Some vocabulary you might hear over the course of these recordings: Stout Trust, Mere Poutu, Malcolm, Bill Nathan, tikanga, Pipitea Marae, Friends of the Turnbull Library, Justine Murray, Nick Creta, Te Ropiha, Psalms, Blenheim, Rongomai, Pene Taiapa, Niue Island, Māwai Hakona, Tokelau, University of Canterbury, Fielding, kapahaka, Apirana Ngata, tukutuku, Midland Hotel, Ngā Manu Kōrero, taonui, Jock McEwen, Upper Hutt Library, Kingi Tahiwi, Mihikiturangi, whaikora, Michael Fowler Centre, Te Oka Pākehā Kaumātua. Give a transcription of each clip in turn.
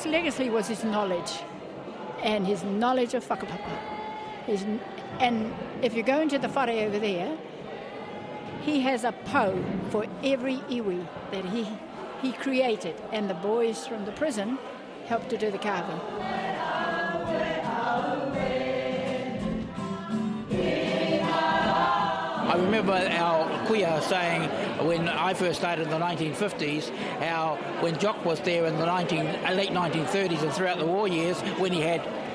Jock's legacy was his knowledge and his knowledge of whakapapa. And if you go into the whare over there, he has a pau for every iwi that he created, and the boys from the prison helped to do the carving. I remember our kuia saying when I first started in the 1950s, how when Jock was there in the late 1930s and throughout the war years, when he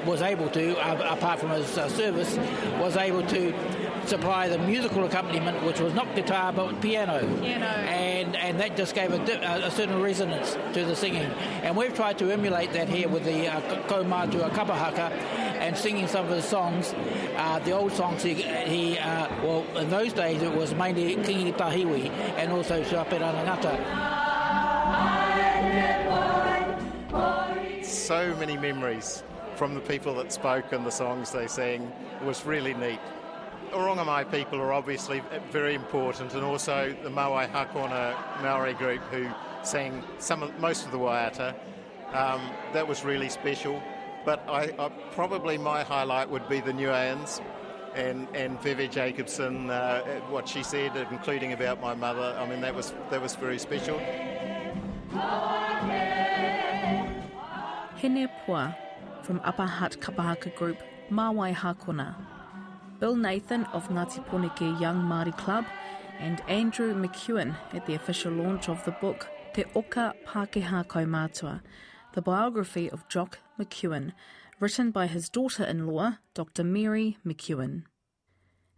was able to, apart from his service, was able to supply the musical accompaniment, which was not guitar but piano. And that just gave a certain resonance to the singing. And we've tried to emulate that here with the kaumatua kapahaka and singing some of his songs, the old songs. Well, in those days it was mainly Kingi Tahiwi and also Apirana Ngata. So many memories from the people that spoke and the songs they sang. It was really neat. Rongomai people are obviously very important, and also the Māwai Hakona Maori group who sang most of the waiata. That was really special. But probably my highlight would be the Niueans and Veve Jacobson, what she said, including about my mother. I mean, that was very special. Henepua from Upper Hutt Kapahaka Group, Māwai Hakona. Bill Nathan of Ngāti Pōneke Young Māori Club and Andrew McEwen at the official launch of the book Te Oka Pākehā Kaumātua, the biography of Jock McEwen, written by his daughter-in-law, Dr. Mary McEwen.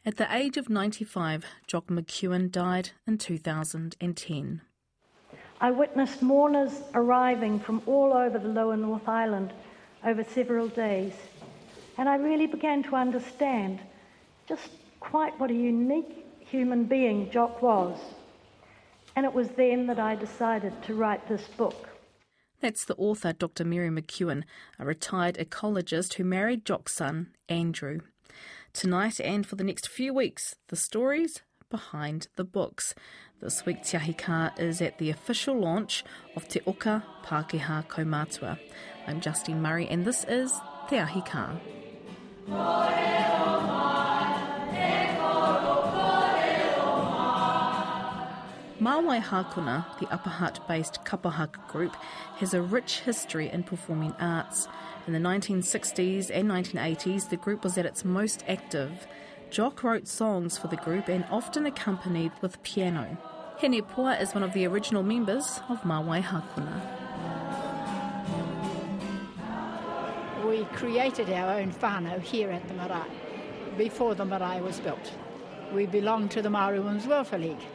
At the age of 95, Jock McEwen died in 2010. I witnessed mourners arriving from all over the lower North Island over several days, and I really began to understand just quite what a unique human being Jock was. And it was then that I decided to write this book. That's the author, Dr. Mary McEwen, a retired ecologist who married Jock's son, Andrew. Tonight and for the next few weeks, the stories behind the books. This week, Te Ahika is at the official launch of Te Oka Pākehā Kaumātua. I'm Justine Murray, and this is Te Ahika. Māwai Hakona, the Upper Hutt-based Kapahaka group, has a rich history in performing arts. In the 1960s and 1980s, the group was at its most active. Jock wrote songs for the group and often accompanied with piano. Henepua is one of the original members of Māwai Hakona. We created our own whānau here at the marae, before the marae was built. We belonged to the Māori Women's Welfare League.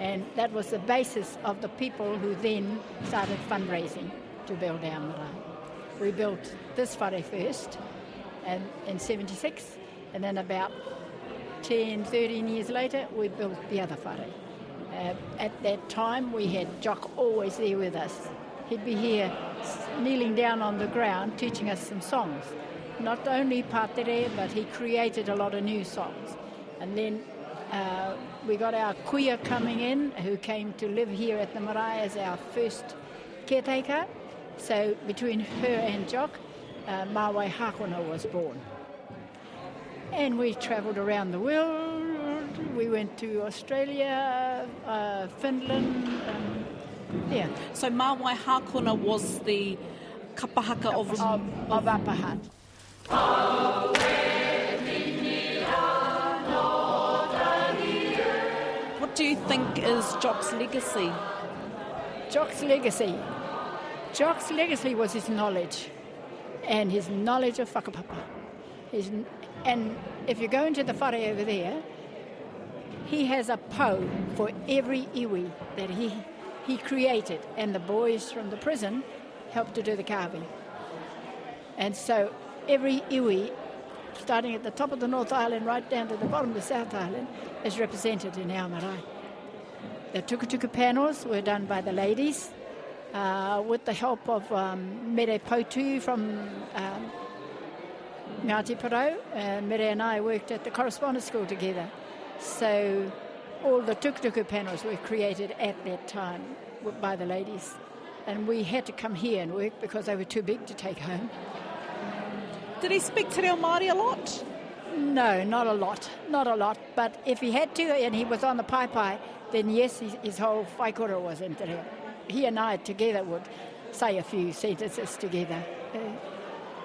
And that was the basis of the people who then started fundraising to build our marae. We built this whare first and in 76, and then about 10, 13 years later, we built the other whare. At that time, we had Jock always there with us. He'd be here kneeling down on the ground teaching us some songs. Not only Patere, but he created a lot of new songs. And then we got our kuia coming in, who came to live here at the marae as our first caretaker. So between her and Jock, Māwai Hakona was born. And we travelled around the world. We went to Australia, Finland. Yeah. So Māwai Hakona was the kapahaka of Upper Hutt. What do you think is Jock's legacy? Jock's legacy was his knowledge and his knowledge of whakapapa. And if you go into the whare over there, he has a pau for every iwi that he created, and the boys from the prison helped to do the carving. And so every iwi, starting at the top of the North Island right down to the bottom of the South Island, is represented in our marae. The tukutuku panels were done by the ladies with the help of Mere Poutu from Ngāti Porou. Mere and I worked at the correspondence school together. So all the tukutuku panels were created at that time by the ladies. and we had to come here and work because they were too big to take home. Did he speak Te Reo Māori a lot? No, not a lot. But if he had to and he was on the paipai, then yes, his whole whaikora was in Te Reo. He and I together would say a few sentences together.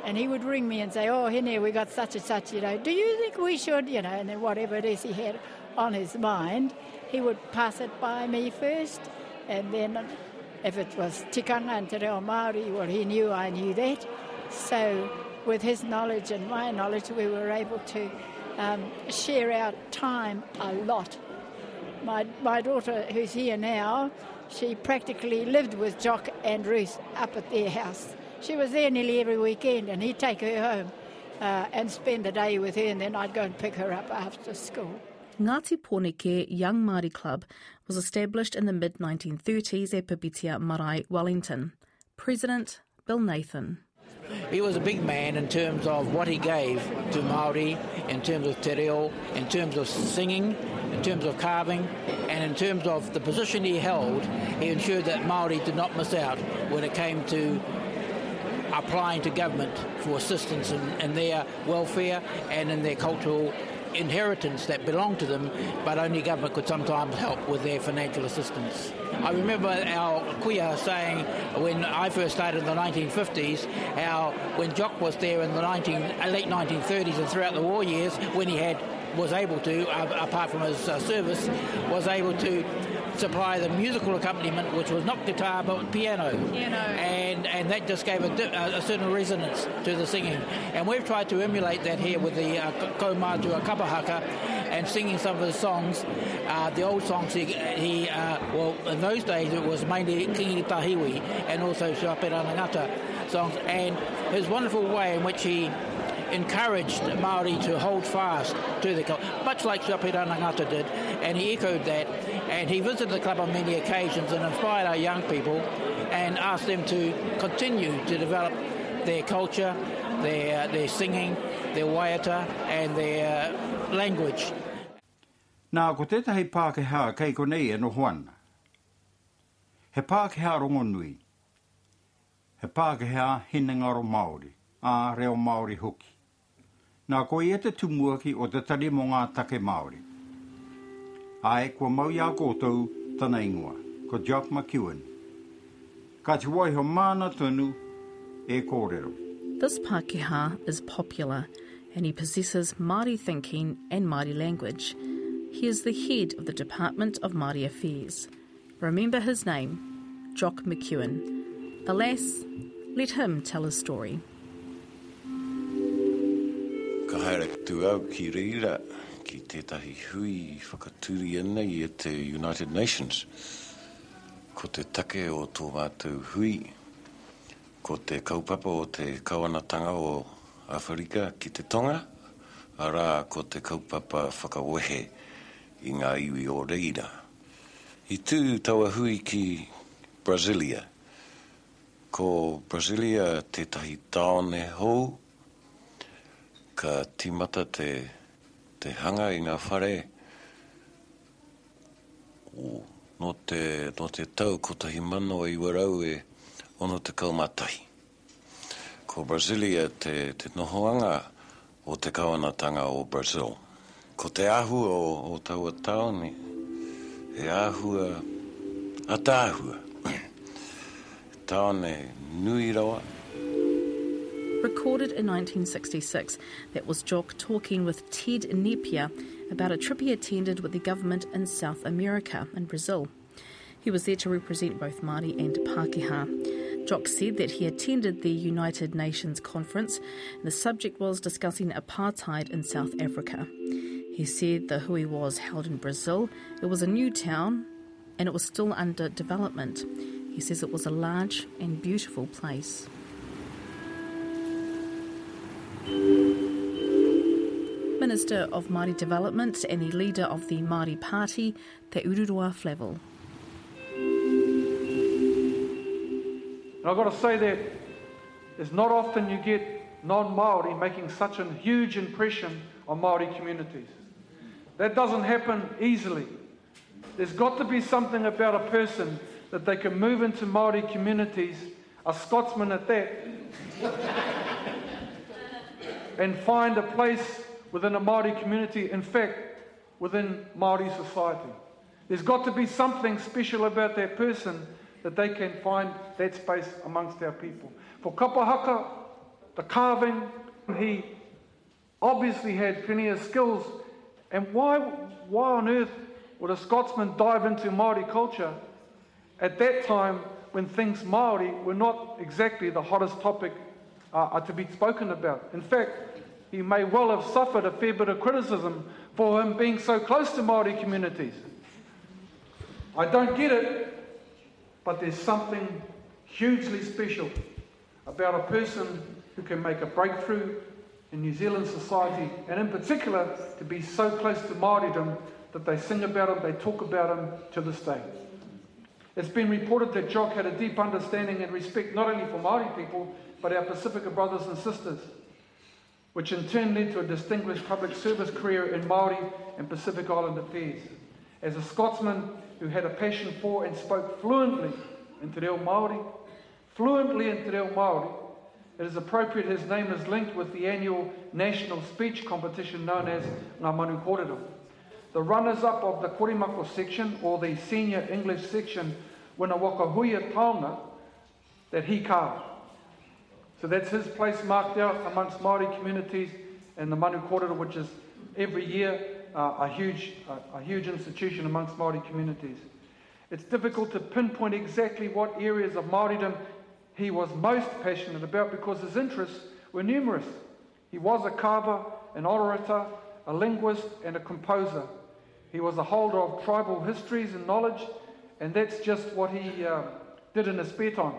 And he would ring me and say, oh, Hene, we got such and such, you know, do you think we should, you know, and then whatever it is he had on his mind, he would pass it by me first, and then if it was tikanga and te reo Māori, well, he knew I knew that. So with his knowledge and my knowledge, we were able to share our time a lot. My daughter, who's here now, she practically lived with Jock and Ruth up at their house. She was there nearly every weekend, and he'd take her home and spend the day with her, and then I'd go and pick her up after school. Ngāti Pōneke Young Māori Club was established in the mid-1930s at Pipitea Marae, Wellington. President Bill Nathan. He was a big man in terms of what he gave to Māori, in terms of te reo, in terms of singing, in terms of carving, and in terms of the position he held. He ensured that Māori did not miss out when it came to applying to government for assistance in their welfare and in their cultural inheritance that belonged to them, but only government could sometimes help with their financial assistance. I remember our kuia saying when I first started in the 1950s, how when Jock was there in the late 1930s and throughout the war years, when he was able to, apart from his service, supply the musical accompaniment, which was not guitar but piano. And that just gave a certain resonance to the singing. And we've tried to emulate that here with the kaumatua kapahaka and singing some of his songs, the old songs. Well, in those days it was mainly Kingi Tahiwi and also Apirana Ngata songs, and his wonderful way in which he encouraged Māori to hold fast to the culture, much like Apirana Ngata did, and he echoed that. And he visited the club on many occasions and inspired our young people and asked them to continue to develop their culture, their singing, their waiata and their language. Nā ko tētahi Pākehā kei konei e noho ana. He Pākehā Rongonui, he Pākehā Hinengaro Māori, ā reo Māori hoki. Nā ko ia te tumuaki o te tari mō ngā take Māori. Ai, kua mau iā koutou, tana ingoa, ko Jock McEwen. Ka te waiho māna tonu e kōrero. This Pākehā is popular, and he possesses Māori thinking and Māori language. He is the head of the Department of Māori Affairs. Remember his name, Jock McEwen. Alas, let him tell his story. Ka haere tū au ki reira. Ki tētahi hui whakaturi ana i te United Nations. Ko te take o tō mātou hui, ko te kaupapa o te kāwanatanga o Awharika ki te Tonga, arā ko te kaupapa whakawehe i ngā iwi o reira. I tū taua hui ki Brasilia. Ko Brasilia tētahi tāone hou, ka timata te te hanga i ngā whare no te tau ko tahi mano i warau e ono te kaumatahi. Ko Brasilia te nohoanga o te kāwanatanga o Brazil. Ko te āhua o taua tāone, e āhua atāhua. Tāone nui rawa. Recorded in 1966, that was Jock talking with Ted Nipia about a trip he attended with the government in South America, in Brazil. He was there to represent both Māori and Pākehā. Jock said that he attended the United Nations conference, and the subject was discussing apartheid in South Africa. He said the hui was held in Brazil, it was a new town, and it was still under development. He says it was a large and beautiful place. Minister of Māori Development and the leader of the Māori Party, Te Ururoa Flavell. And I've got to say that it's not often you get non-Māori making such a huge impression on Māori communities. That doesn't happen easily. There's got to be something about a person that they can move into Māori communities, a Scotsman at that, and find a place within a Māori community, in fact, within Māori society. There's got to be something special about that person that they can find that space amongst our people. For Kapahaka, the carving, he obviously had plenty of skills, and why on earth would a Scotsman dive into Māori culture at that time when things Māori were not exactly the hottest topic to be spoken about? In fact, he may well have suffered a fair bit of criticism for him being so close to Māori communities. I don't get it, but there's something hugely special about a person who can make a breakthrough in New Zealand society, and in particular, to be so close to Māoridom that they sing about him, they talk about him to this day. It's been reported that Jock had a deep understanding and respect not only for Māori people, but our Pacifica brothers and sisters, which in turn led to a distinguished public service career in Māori and Pacific Island affairs. As a Scotsman who had a passion for and spoke fluently in Te Reo Māori, it is appropriate his name is linked with the annual national speech competition known as Ngā Manu Kōrero. The runners-up of the Korimako section, or the senior English section, win a wakahuia taonga that he carved. So that's his place marked out amongst Māori communities, and the Manu Kōrero, which is every year a huge institution amongst Māori communities. It's difficult to pinpoint exactly what areas of Māoridom he was most passionate about because his interests were numerous. He was a carver, an orator, a linguist, and a composer. He was a holder of tribal histories and knowledge, and that's just what he did in his spare time.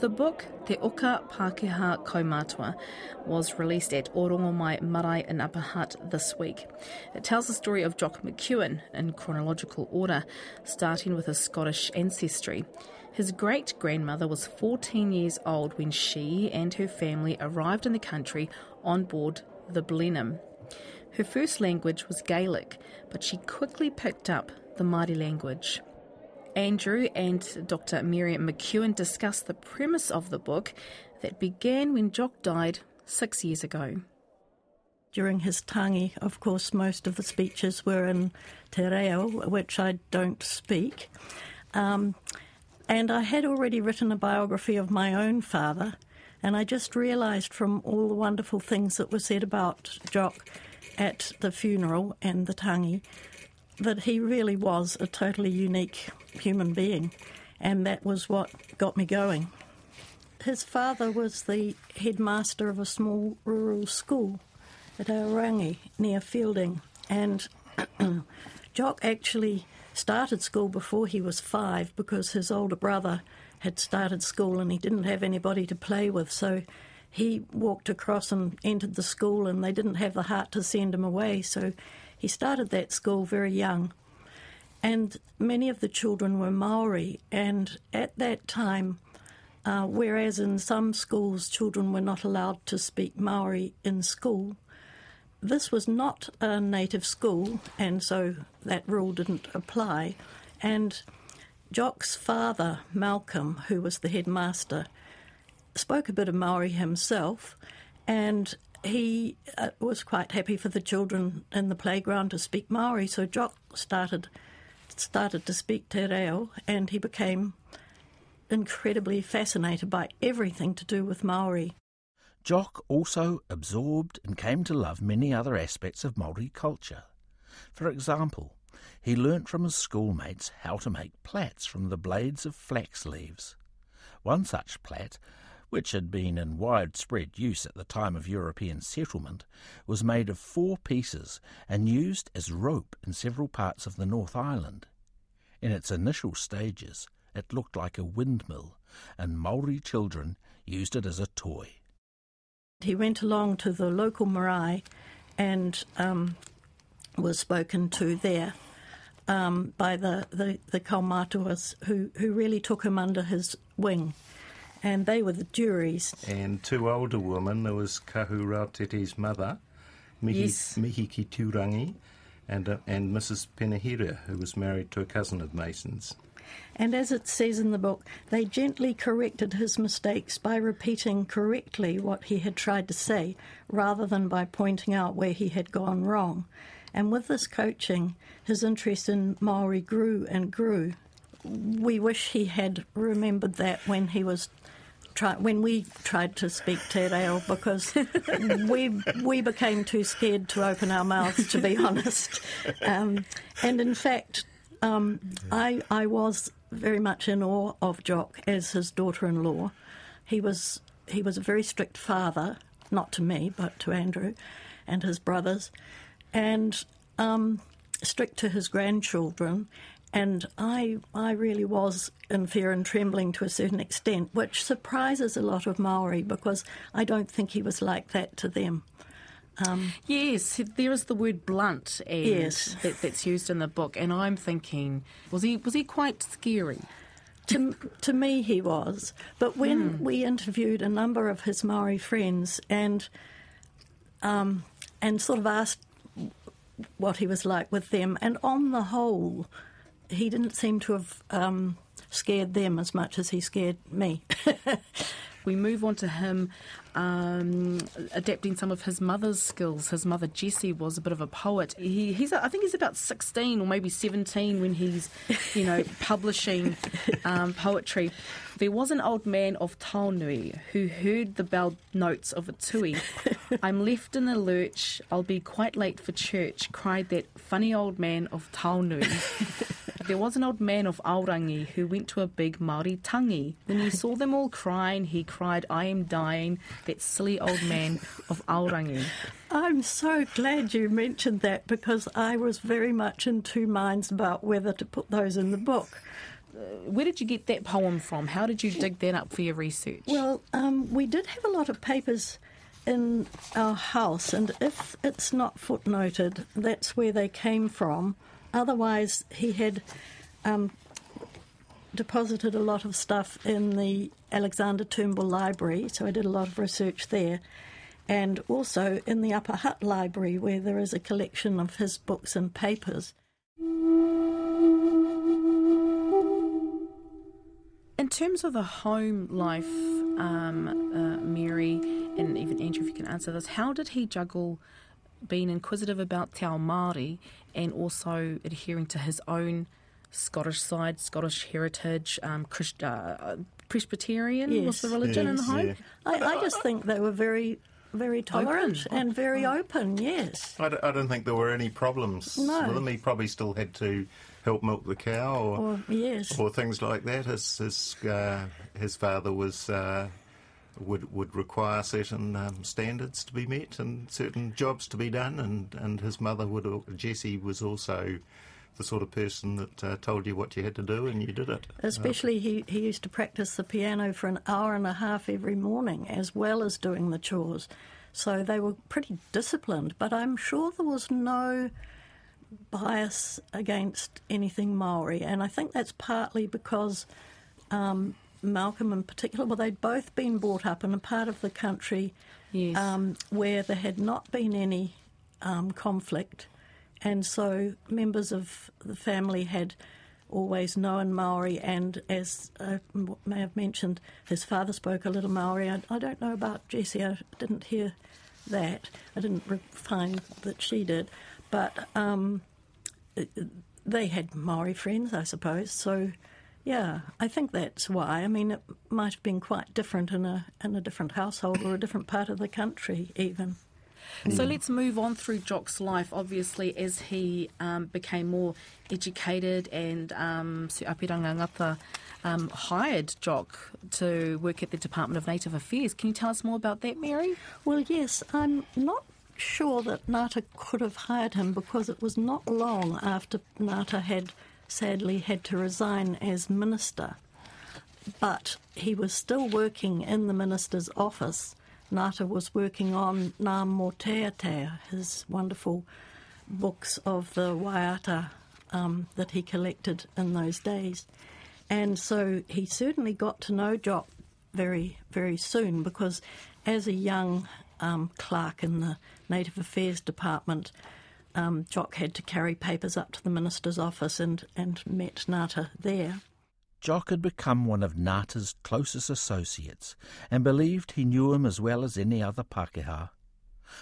The book Te Oka Pākehā Kaumātua was released at Rongomai Marae in Upper Hutt this week. It tells the story of Jock McEwen in chronological order, starting with his Scottish ancestry. His great-grandmother was 14 years old when she and her family arrived in the country on board the Blenheim. Her first language was Gaelic, but she quickly picked up the Māori language. Andrew and Dr. Mary McEwen discussed the premise of the book that began when Jock died 6 years ago. During his tangi, of course, most of the speeches were in Te Reo, which I don't speak. And I had already written a biography of my own father, and I just realised from all the wonderful things that were said about Jock at the funeral and the tangi that he really was a totally unique human being, and that was what got me going. His father was the headmaster of a small rural school at Aorangi near Fielding, and Jock actually started school before he was 5 because his older brother had started school and he didn't have anybody to play with, so he walked across and entered the school and they didn't have the heart to send him away, so he started that school very young. And many of the children were Maori, and at that time, whereas in some schools children were not allowed to speak Maori in school, this was not a native school, and so that rule didn't apply. And Jock's father, Malcolm, who was the headmaster, spoke a bit of Maori himself, and he was quite happy for the children in the playground to speak Maori. So Jock started to speak Te Reo, and he became incredibly fascinated by everything to do with Maori. Jock also absorbed and came to love many other aspects of Māori culture. For example, he learnt from his schoolmates how to make plats from the blades of flax leaves. One such plat, which had been in widespread use at the time of European settlement, was made of 4 pieces and used as rope in several parts of the North Island. In its initial stages, it looked like a windmill, and Māori children used it as a toy. He went along to the local marae and was spoken to there by the kaumatuas who really took him under his wing. And they were the juries. And 2 older women, there was Kahurao Tete's mother, Mihikiturangi, and Mrs Penahira, who was married to a cousin of Mason's. And as it says in the book, they gently corrected his mistakes by repeating correctly what he had tried to say, rather than by pointing out where he had gone wrong. And with this coaching, his interest in Maori grew and grew. We wish he had remembered that when he was when we tried to speak Te Reo, because we became too scared to open our mouths, to be honest. And in fact, I was very much in awe of Jock as his daughter-in-law. He was a very strict father, not to me, but to Andrew and his brothers, and strict to his grandchildren. And I really was in fear and trembling to a certain extent, which surprises a lot of Maori, because I don't think he was like that to them. Yes, there is the word blunt, and yes, that's used in the book, and I'm thinking, was he quite scary? To me, he was. But when we interviewed a number of his Maori friends and sort of asked what he was like with them, and on the whole, he didn't seem to have scared them as much as he scared me. We move on to him adapting some of his mother's skills. His mother, Jessie, was a bit of a poet. I think he's about 16 or maybe 17 when he's, publishing poetry. There was an old man of Taonui who heard the bell notes of a tui. I'm left in the lurch, I'll be quite late for church, cried that funny old man of Taonui. There was an old man of Aorangi who went to a big Māori tangi. When he saw them all crying, he cried, I am dying, that silly old man of Aorangi. I'm so glad you mentioned that, because I was very much in two minds about whether to put those in the book. Where did you get that poem from? How did you dig that up for your research? Well, we did have a lot of papers in our house, and if it's not footnoted, that's where they came from. Otherwise, he had deposited a lot of stuff in the Alexander Turnbull Library, so I did a lot of research there, and also in the Upper Hutt Library, where there is a collection of his books and papers. In terms of the home life, Mary, and even Andrew, if you can answer this, how did he juggle being inquisitive about Te Ao Māori and also adhering to his own Scottish side, Scottish heritage, Presbyterian was the religion in the home? Yeah. I just think they were very, very tolerant and very open, yes. I don't think there were any problems with him. He probably still had to help milk the cow or things like that. His father was... Would require certain standards to be met and certain jobs to be done, and his mother, Jessie, was also the sort of person that told you what you had to do and you did it. Especially he used to practice the piano for an hour and a half every morning as well as doing the chores. So they were pretty disciplined, but I'm sure there was no bias against anything Maori, and I think that's partly because... Malcolm in particular, well, they'd both been brought up in a part of the country where there had not been any conflict, and so members of the family had always known Māori, and as I may have mentioned, his father spoke a little Māori. I don't know about Jessie, I didn't hear that. I didn't find that she did, but they had Māori friends, I suppose, so... Yeah, I think that's why. I mean, it might have been quite different in a different household or a different part of the country even. Mm. So let's move on through Jock's life. Obviously, as he became more educated and Apirana Ngata hired Jock to work at the Department of Native Affairs. Can you tell us more about that, Mary? Well, yes, I'm not sure that Ngata could have hired him, because it was not long after Ngata had... sadly had to resign as minister, but he was still working in the minister's office. Ngata was working on Ngā Motea Tea, his wonderful books of the waiata that he collected in those days. And so he certainly got to know Jock very, very soon, because as a young clerk in the Native Affairs Department, Jock had to carry papers up to the minister's office and met Ngata there. Jock had become one of Ngata's closest associates and believed he knew him as well as any other Pākehā.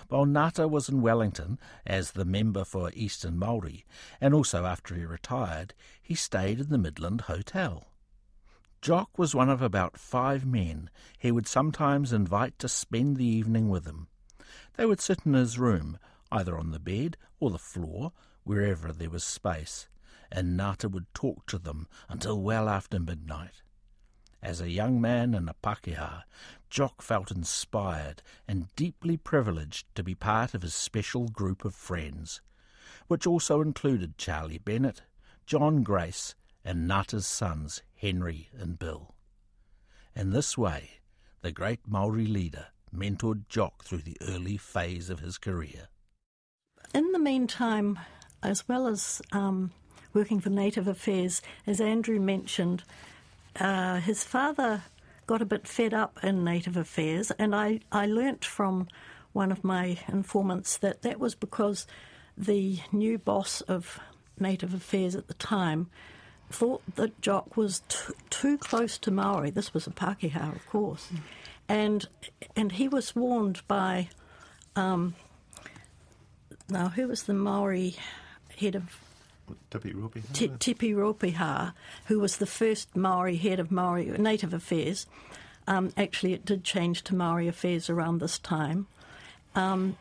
While Ngata was in Wellington as the member for Eastern Māori, and also after he retired, he stayed in the Midland Hotel. Jock was one of about 5 men he would sometimes invite to spend the evening with him. They would sit in his room, either on the bed or the floor, wherever there was space, and Ngata would talk to them until well after midnight. As a young man and a Pākehā, Jock felt inspired and deeply privileged to be part of his special group of friends, which also included Charlie Bennett, John Grace, and Ngata's sons Henry and Bill. In this way, the great Māori leader mentored Jock through the early phase of his career. In the meantime, as well as working for Native Affairs, as Andrew mentioned, his father got a bit fed up in Native Affairs, and I learnt from one of my informants that was because the new boss of Native Affairs at the time thought that Jock was too close to Maori. This was a Pākehā, of course. Mm. And he was warned by... now, who was the Maori head of... Te Ropiha, who was the first Maori head of Maori Native Affairs. Actually, it did change to Maori Affairs around this time. And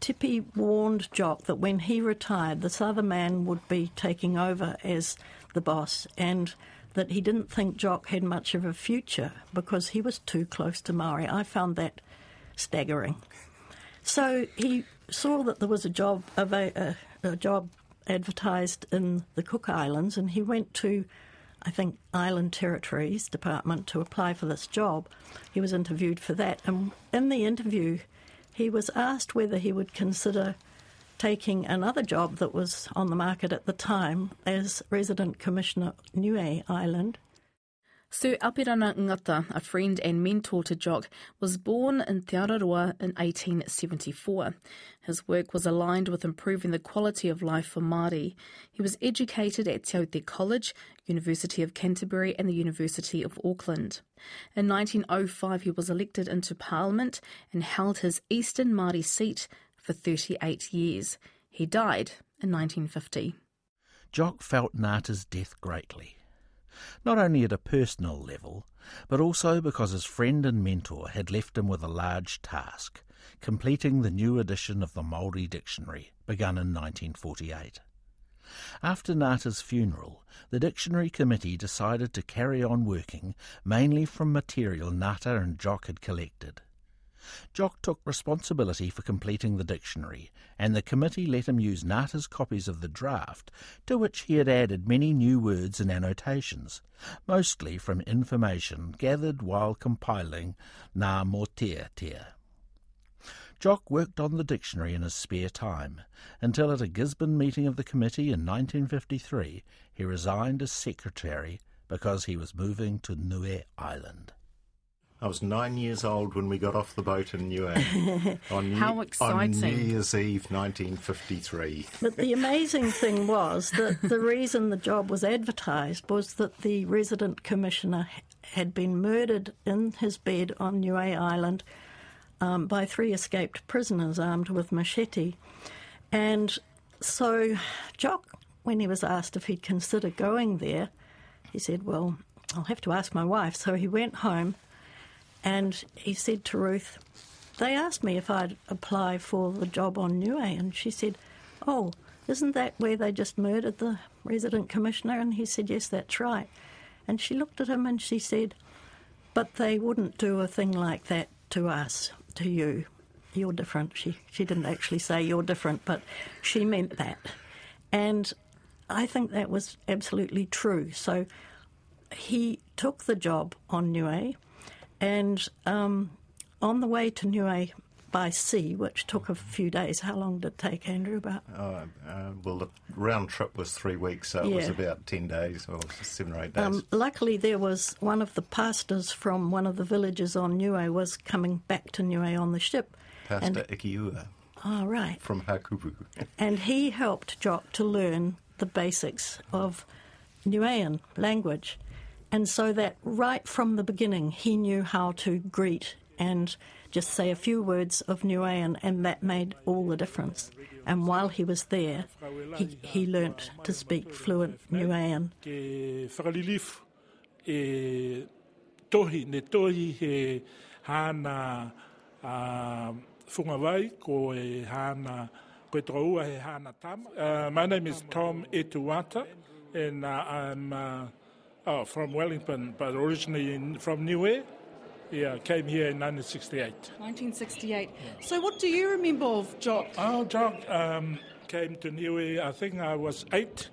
Tipi warned Jock that when he retired, this other man would be taking over as the boss, and that he didn't think Jock had much of a future because he was too close to Maori. I found that staggering. So he saw that there was a job advertised in the Cook Islands, and he went to, I think, Island Territories Department to apply for this job. He was interviewed for that, and in the interview he was asked whether he would consider taking another job that was on the market at the time as Resident Commissioner Niue Island. So Apirana Ngata, a friend and mentor to Jock, was born in Te Araroa in 1874. His work was aligned with improving the quality of life for Māori. He was educated at Te Aute College, University of Canterbury and the University of Auckland. In 1905 he was elected into Parliament and held his Eastern Māori seat for 38 years. He died in 1950. Jock felt Ngata's death greatly, not only at a personal level, but also because his friend and mentor had left him with a large task, completing the new edition of the Māori Dictionary, begun in 1948. After Ngata's funeral, the Dictionary Committee decided to carry on working, mainly from material Ngata and Jock had collected. Jock took responsibility for completing the dictionary, and the committee let him use Ngata's copies of the draft, to which he had added many new words and annotations, mostly from information gathered while compiling Ngā Motea Tea. Jock worked on the dictionary in his spare time, until at a Gisborne meeting of the committee in 1953 he resigned as secretary because he was moving to Niue Island. I was 9 years old when we got off the boat in Niue on New Year's Eve 1953. But the amazing thing was that the reason the job was advertised was that the resident commissioner had been murdered in his bed on Niue Island by 3 escaped prisoners armed with machete. And so Jock, when he was asked if he'd consider going there, he said, well, I'll have to ask my wife. So he went home. And he said to Ruth, they asked me if I'd apply for the job on Niue, and she said, oh, isn't that where they just murdered the resident commissioner? And he said, yes, that's right. And she looked at him and she said, but they wouldn't do a thing like that to us, to you. You're different. She didn't actually say you're different, but she meant that. And I think that was absolutely true. So he took the job on Niue. And on the way to Niue by sea, which took a few days, how long did it take, Andrew? About well, the round trip was 3 weeks, so it was about 10 days or 7 or 8 days. Luckily, there was one of the pastors from one of the villages on Niue was coming back to Niue on the ship. Pastor Ikiua. Oh, right. From Hakuru. And he helped Jock to learn the basics of Niuean language. And so that right from the beginning, he knew how to greet and just say a few words of Niuean, and that made all the difference. And while he was there, he learnt to speak fluent Niuean. My name is Tom Etuata, and I'm from Wellington, but originally from Niue. Yeah, came here in 1968. 1968. So what do you remember of Jock? Oh, Jock came to Niue, I think I was 8,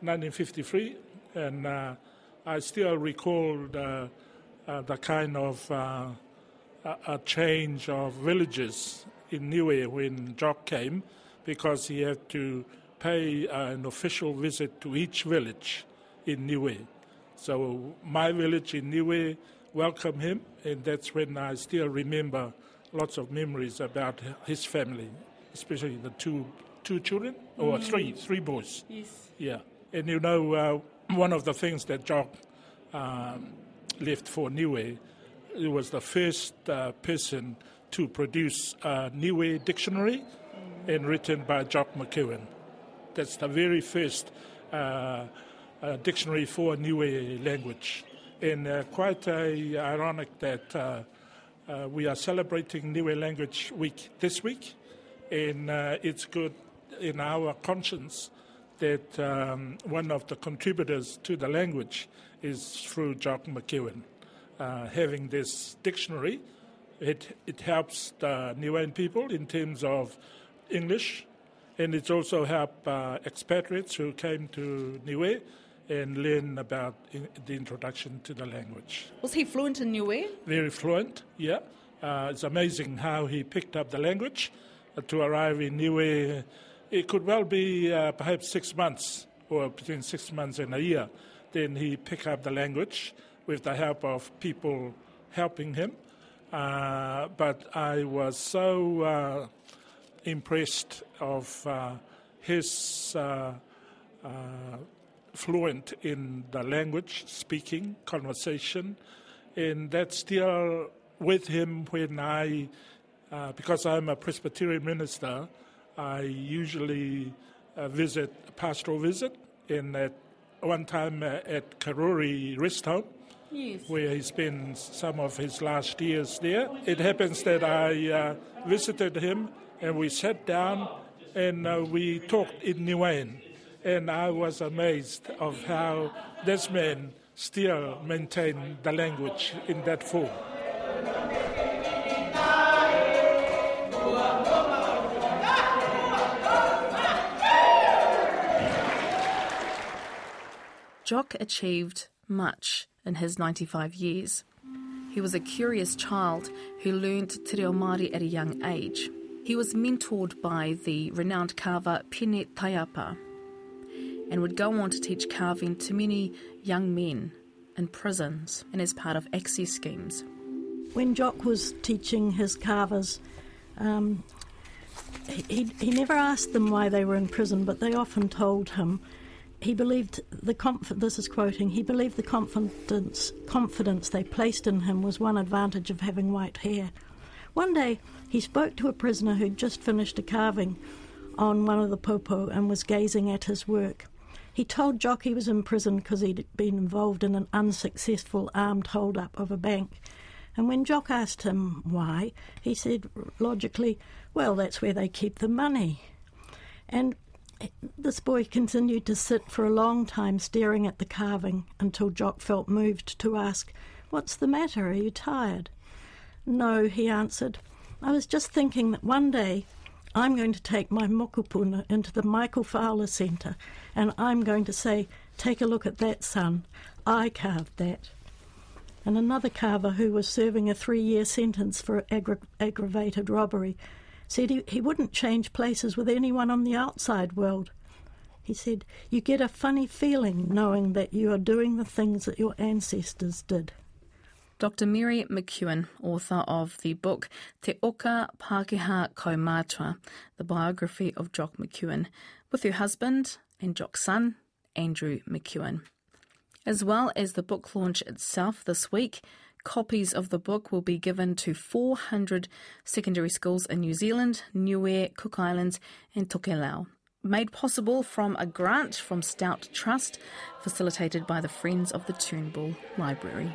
1953, and I still recall the kind of a change of villages in Niue when Jock came, because he had to pay an official visit to each village in Niue. So my village in Niue welcomed him, and that's when I still remember lots of memories about his family, especially the two children, or three boys. Yes. Yeah. And you know, one of the things that Jock left for Niue, he was the first person to produce a Niue dictionary, and written by Jock McEwen. That's the very first dictionary for Niue language. And quite ironic that we are celebrating Niue Language Week this week, and it's good in our conscience that one of the contributors to the language is through Jock McEwen. Having this dictionary, it helps the Niuean people in terms of English, and it's also helped expatriates who came to Niue and learn about the introduction to the language. Was he fluent in Niue? Very fluent, yeah. It's amazing how he picked up the language. To arrive in Niue, it could well be perhaps 6 months, or between 6 months and a year. Then he picked up the language with the help of people helping him. But I was so impressed of his fluent in the language, speaking, conversation, and that's still with him when I, because I'm a Presbyterian minister, I usually visit a pastoral visit, and at one time at Karori Rest Home, yes, where he spends some of his last years there. It happens that I visited him, and we sat down, and we talked in Niuean. And I was amazed of how this man still maintained the language in that form. Jock achieved much in his 95 years. He was a curious child who learned te reo Māori at a young age. He was mentored by the renowned carver Pene Taiapa, and would go on to teach carving to many young men in prisons and as part of access schemes. When Jock was teaching his carvers, he never asked them why they were in prison, but they often told him. He believed the this is quoting. He believed the confidence they placed in him was one advantage of having white hair. One day, he spoke to a prisoner who'd just finished a carving on one of the popo and was gazing at his work. He told Jock he was in prison because he'd been involved in an unsuccessful armed hold-up of a bank. And when Jock asked him why, he said logically, well, that's where they keep the money. And this boy continued to sit for a long time staring at the carving until Jock felt moved to ask, what's the matter? Are you tired? No, he answered. I was just thinking that one day I'm going to take my mokopuna into the Michael Fowler Centre, and I'm going to say, take a look at that, son. I carved that. And another carver who was serving a 3-year sentence for aggravated robbery said he wouldn't change places with anyone on the outside world. He said, you get a funny feeling knowing that you are doing the things that your ancestors did. Dr. Mary McEwen, author of the book Te Oka Pākehā Kaumātua, the biography of Jock McEwen, with her husband and Jock's son, Andrew McEwen. As well as the book launch itself this week, copies of the book will be given to 400 secondary schools in New Zealand, Niue, Cook Islands and Tokelau. Made possible from a grant from Stout Trust, facilitated by the Friends of the Turnbull Library.